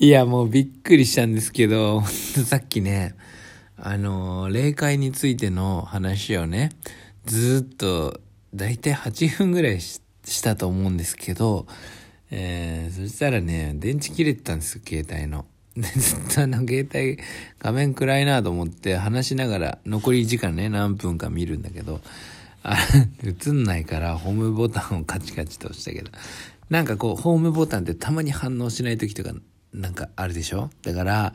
いや、もうびっくりしたんですけど、さっきね、霊界についての話をね、ずっとだいたい8分ぐらいしたと思うんですけど、そしたらね、電池切れてたんですよ、携帯の。で、ずっと携帯画面暗いなと思って話しながら、残り時間ね、何分か見るんだけど、映んないからホームボタンをカチカチと押したけど、なんかこう、ホームボタンってたまに反応しない時とか、なんかあるでしょ？だから、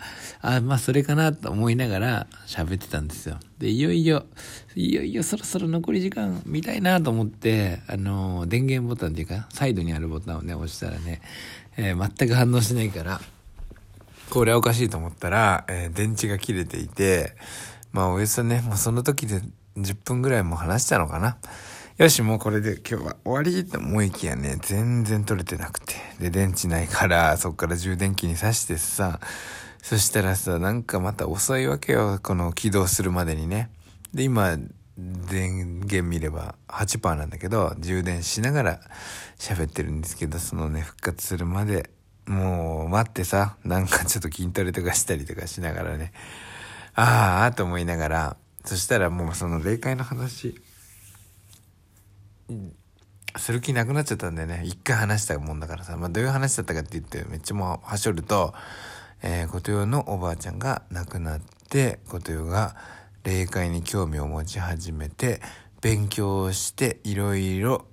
まあそれかなと思いながら喋ってたんですよ。で、いよいよそろそろ残り時間見たいなと思って、電源ボタンっていうか、サイドにあるボタンをね、押したらね、全く反応しないから、これはおかしいと思ったら、電池が切れていて、まあおよそね、もうその時で10分ぐらいも話したのかな。よし、もうこれで今日は終わりと思いきやね、全然取れてなくて。で、電池ないから、そっから充電器に挿してさ、そしたらさ、なんかまた遅いわけよ、この起動するまでにね。で、今、電源見れば 8% なんだけど、充電しながら喋ってるんですけど、そのね、復活するまで、もう待ってさ、なんかちょっと筋トレとかしたりとかしながらね、と思いながら、そしたらもうその霊界の話、する気なくなっちゃったんでね、一回話したもんだからさ、まあ、どういう話だったかって言ってめっちゃもうはしょると、ことよのおばあちゃんが亡くなって、ことよが霊界に興味を持ち始めて勉強をして、いろいろ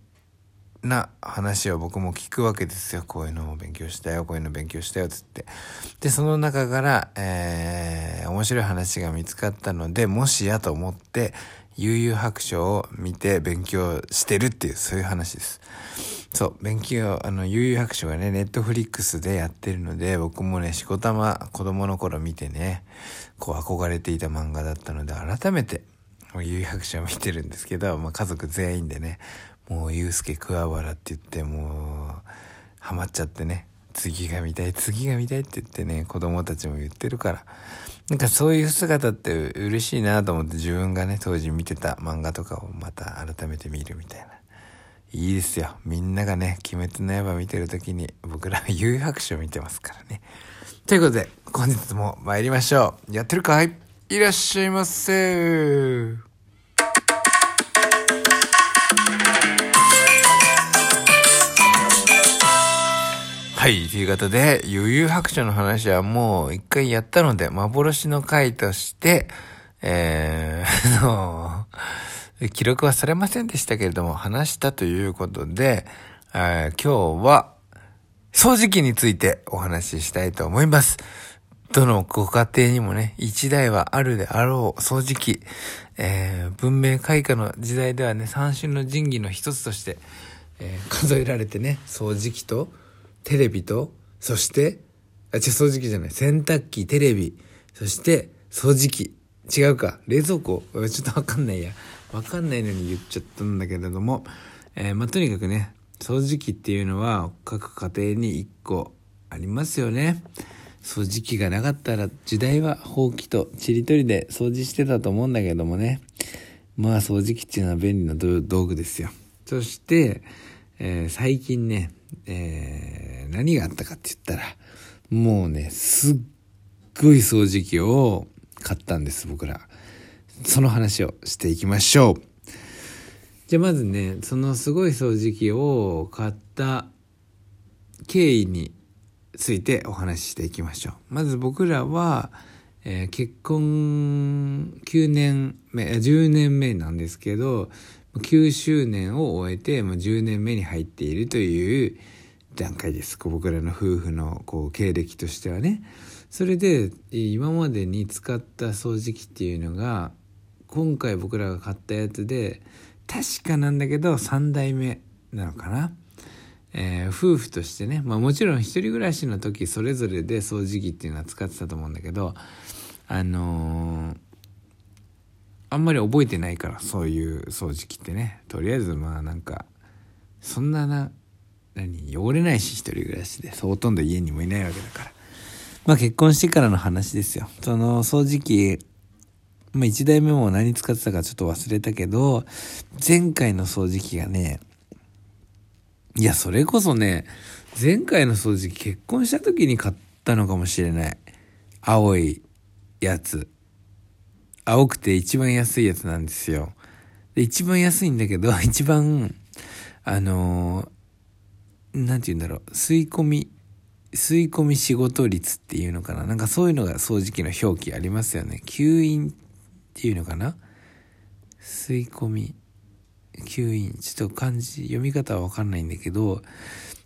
な話を僕も聞くわけですよ。こういうのを勉強したよ、こういうの勉強したよつって。で、その中から、面白い話が見つかったので、もしやと思って悠々白書を見て勉強してるっていう、そういう話です。そう、勉強、悠々白書がね、ネットフリックスでやってるので、僕もね、しこたま子供の頃見てね、こう憧れていた漫画だったので、改めて悠々白書を見てるんですけど、まあ、家族全員でね、もうゆうすけくわばらって言って、もうハマっちゃってね、次が見たいって言ってね、子供たちも言ってるから、なんかそういう姿って嬉しいなと思って、自分がね、当時見てた漫画とかをまた改めて見るみたいな。いいですよ。みんながね、鬼滅の刃見てる時に、僕らは悠々白書を見てますからね。ということで、本日も参りましょう。やってるかい？いらっしゃいませ。はい、ということで、悠々白書の話はもう一回やったので、幻の回として、記録はされませんでしたけれども、話したということで、今日は、掃除機についてお話ししたいと思います。どのご家庭にもね、一台はあるであろう掃除機。文明開化の時代ではね、三種の神器の一つとして、数えられてね、掃除機と、テレビと、そして、掃除機じゃない、洗濯機、テレビ、そして、掃除機。違うか、冷蔵庫。ちょっとわかんないのに言っちゃったんだけれども、とにかくね、掃除機っていうのは各家庭に1個ありますよね。掃除機がなかったら、時代はほうきとちりとりで掃除してたと思うんだけどもね。まあ、掃除機っていうのは便利な道具ですよ。そして、最近ね、何があったかって言ったら、もうね、すっごい掃除機を買ったんです、僕ら。その話をしていきましょう。じゃあまずね、そのすごい掃除機を買った経緯についてお話ししていきましょう。まず僕らは、結婚10年目なんですけど、9周年を終えて、もう10年目に入っているという段階です。僕らの夫婦のこう経歴としてはね。それで、今までに使った掃除機っていうのが、今回僕らが買ったやつで、確かなんだけど3代目なのかな。夫婦としてね、まあもちろん一人暮らしの時それぞれで掃除機っていうのは使ってたと思うんだけど、あんまり覚えてないから、そういう掃除機ってね。とりあえずまあなんか、そんな汚れないし、一人暮らしで、そう、ほとんど家にもいないわけだから。まあ結婚してからの話ですよ。その掃除機、まあ一台目も何使ってたかちょっと忘れたけど、前回の掃除機がね、いやそれこそね、前回の掃除機結婚した時に買っったのかもしれない。青いやつ、青くて一番安いやつなんですよ。で一番安いんだけど、一番なんて言うんだろう、吸い込み仕事率っていうのかな、なんかそういうのが掃除機の表記ありますよね。吸引っていうのかな、吸い込み、吸引、ちょっと漢字読み方は分かんないんだけど、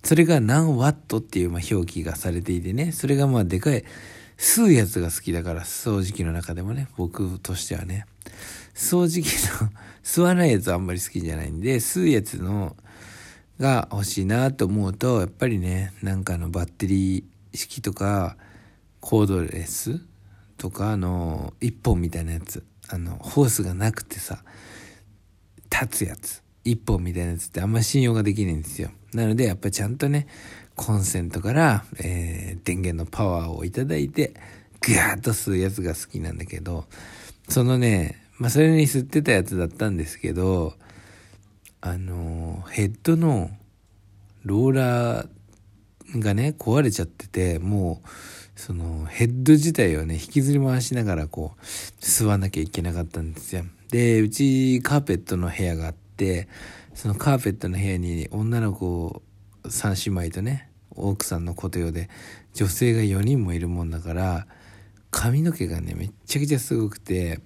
それが何ワットっていう表記がされていてね、それがまあでかい、吸うやつが好きだから、掃除機の中でもね、僕としてはね、掃除機の吸わないやつはあんまり好きじゃないんで、吸うやつのが欲しいなと思うと、やっぱりね、なんかバッテリー式とかコードレスとかの一本みたいなやつ、ホースがなくてさ、立つやつ、一本みたいなやつってあんま信用ができないんですよ。なのでやっぱりちゃんとね、コンセントから、電源のパワーをいただいてぐわーっと吸うやつが好きなんだけど、そのね、まあそれに吸ってたやつだったんですけど、ヘッドのローラーがね壊れちゃってて、もうそのヘッド自体をね引きずり回しながらこう吸わなきゃいけなかったんですよ。でうちカーペットの部屋があって、そのカーペットの部屋に女の子3姉妹とね、奥さんのことよで女性が4人もいるもんだから、髪の毛がねめっちゃくちゃすごくて、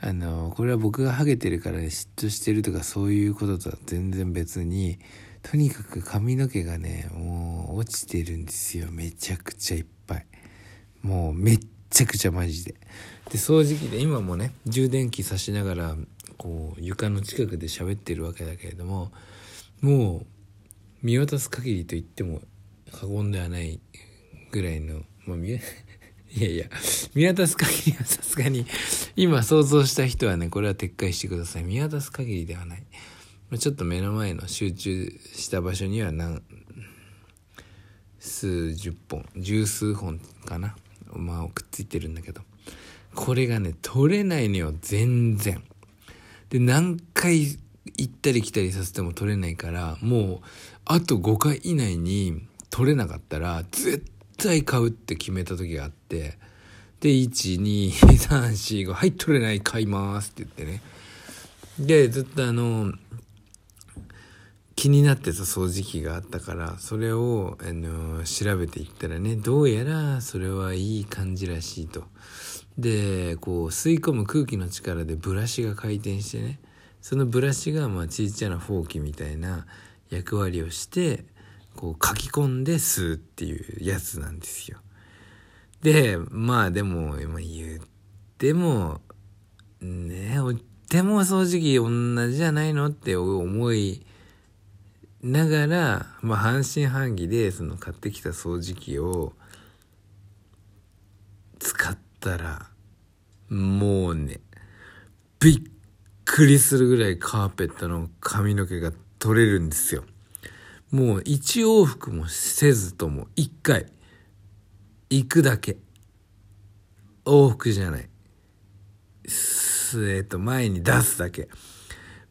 これは僕がハゲてるから、ね、嫉妬してるとかそういうこととは全然別に、とにかく髪の毛がねもう落ちてるんですよ。めちゃくちゃいっぱい、もうめっちゃくちゃマジで。で掃除機で今もね充電器さしながらこう床の近くで喋ってるわけだけれども、もう見渡す限りと言っても過言ではないぐらいの、まあ見渡す限りはさすがに今想像した人はねこれは撤回してください。見渡す限りではない、ちょっと目の前の集中した場所には数十本、十数本かな、くっついてるんだけど、これがね取れないのよ全然。で何回行ったり来たりさせても取れないから、もうあと5回以内に取れなかったら絶対買うって決めた時があって、で 1,2,3,4,5 はい取れない買いますって言ってね、でずっと気になってた掃除機があったから、それを調べていったらね、どうやらそれはいい感じらしいと。でこう吸い込む空気の力でブラシが回転してね、そのブラシが小さなフォーキみたいな役割をしてこう書き込んで吸うっていうやつなんですよ。ででも言ってもね、でも掃除機同じじゃないのって思いながら、半信半疑でその買ってきた掃除機を使ったら、もうねびっくりするぐらいカーペットの髪の毛が取れるんですよ。もう一往復もせずとも一回行くだけ、往復じゃない、前に出すだけ、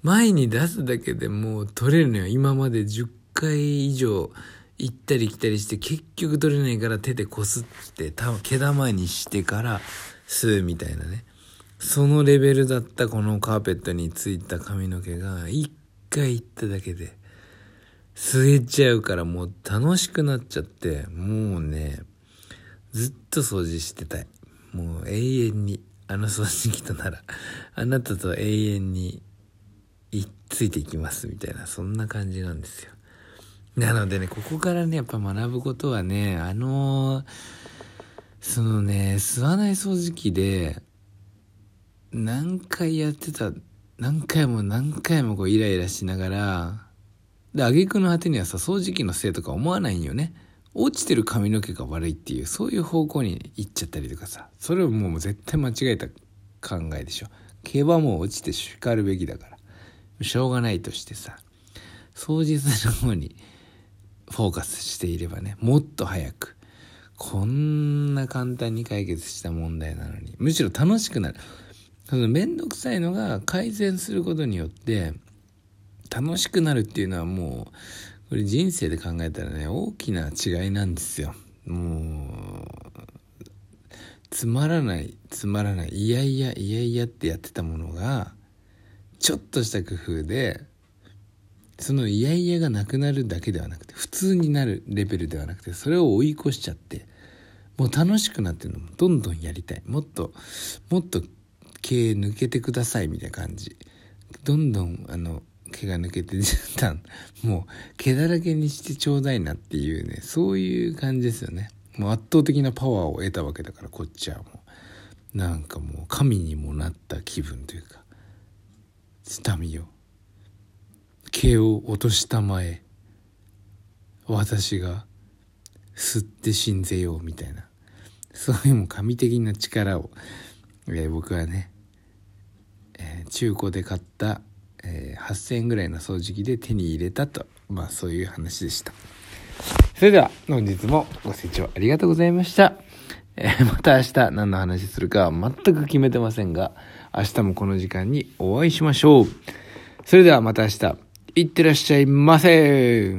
前に出すだけでもう取れるのよ。今まで10回以上行ったり来たりして結局取れないから、手でこすって毛玉にしてから吸うみたいなね、そのレベルだったこのカーペットについた髪の毛が一回行っただけで吸えちゃうから、もう楽しくなっちゃって、もうねずっと掃除してたい。もう永遠に掃除機とならあなたと永遠についていきますみたいな、そんな感じなんですよ。なのでね、ここからねやっぱ学ぶことはね、そのね吸わない掃除機で何回やってた、何回もこうイライラしながら、で挙句の果てにはさ、掃除機のせいとか思わないんよね。落ちてる髪の毛が悪いっていう、そういう方向に行っちゃったりとかさ、それはもう絶対間違えた考えでしょ。毛はもう落ちてしかるべきだからしょうがないとしてさ、掃除する方にフォーカスしていればね、もっと早くこんな簡単に解決した問題なのに、むしろ楽しくなる。そのめんどくさいのが改善することによって楽しくなるっていうのは、もうこれ人生で考えたらね大きな違いなんですよ。もうつまらないいやってやってたものが、ちょっとした工夫でそのいやいやがなくなるだけではなくて、普通になるレベルではなくて、それを追い越しちゃって、もう楽しくなってるのもどんどんやりたい、もっと毛抜けてくださいみたいな感じ、どんどん毛が抜けてたん、もう毛だらけにしてちょうだいなっていうね、そういう感じですよね。もう圧倒的なパワーを得たわけだから、こっちはもうなんかもう神にもなった気分というか、下見よ毛を落としたまえ私が吸って信ぜようみたいな、そういうも神的な力を、僕はね、中古で買った、8000円ぐらいの掃除機で手に入れたと、まあそういう話でした。それでは本日もご清聴ありがとうございました。また明日何の話するか全く決めてませんが、明日もこの時間にお会いしましょう。それではまた明日、いってらっしゃいませ。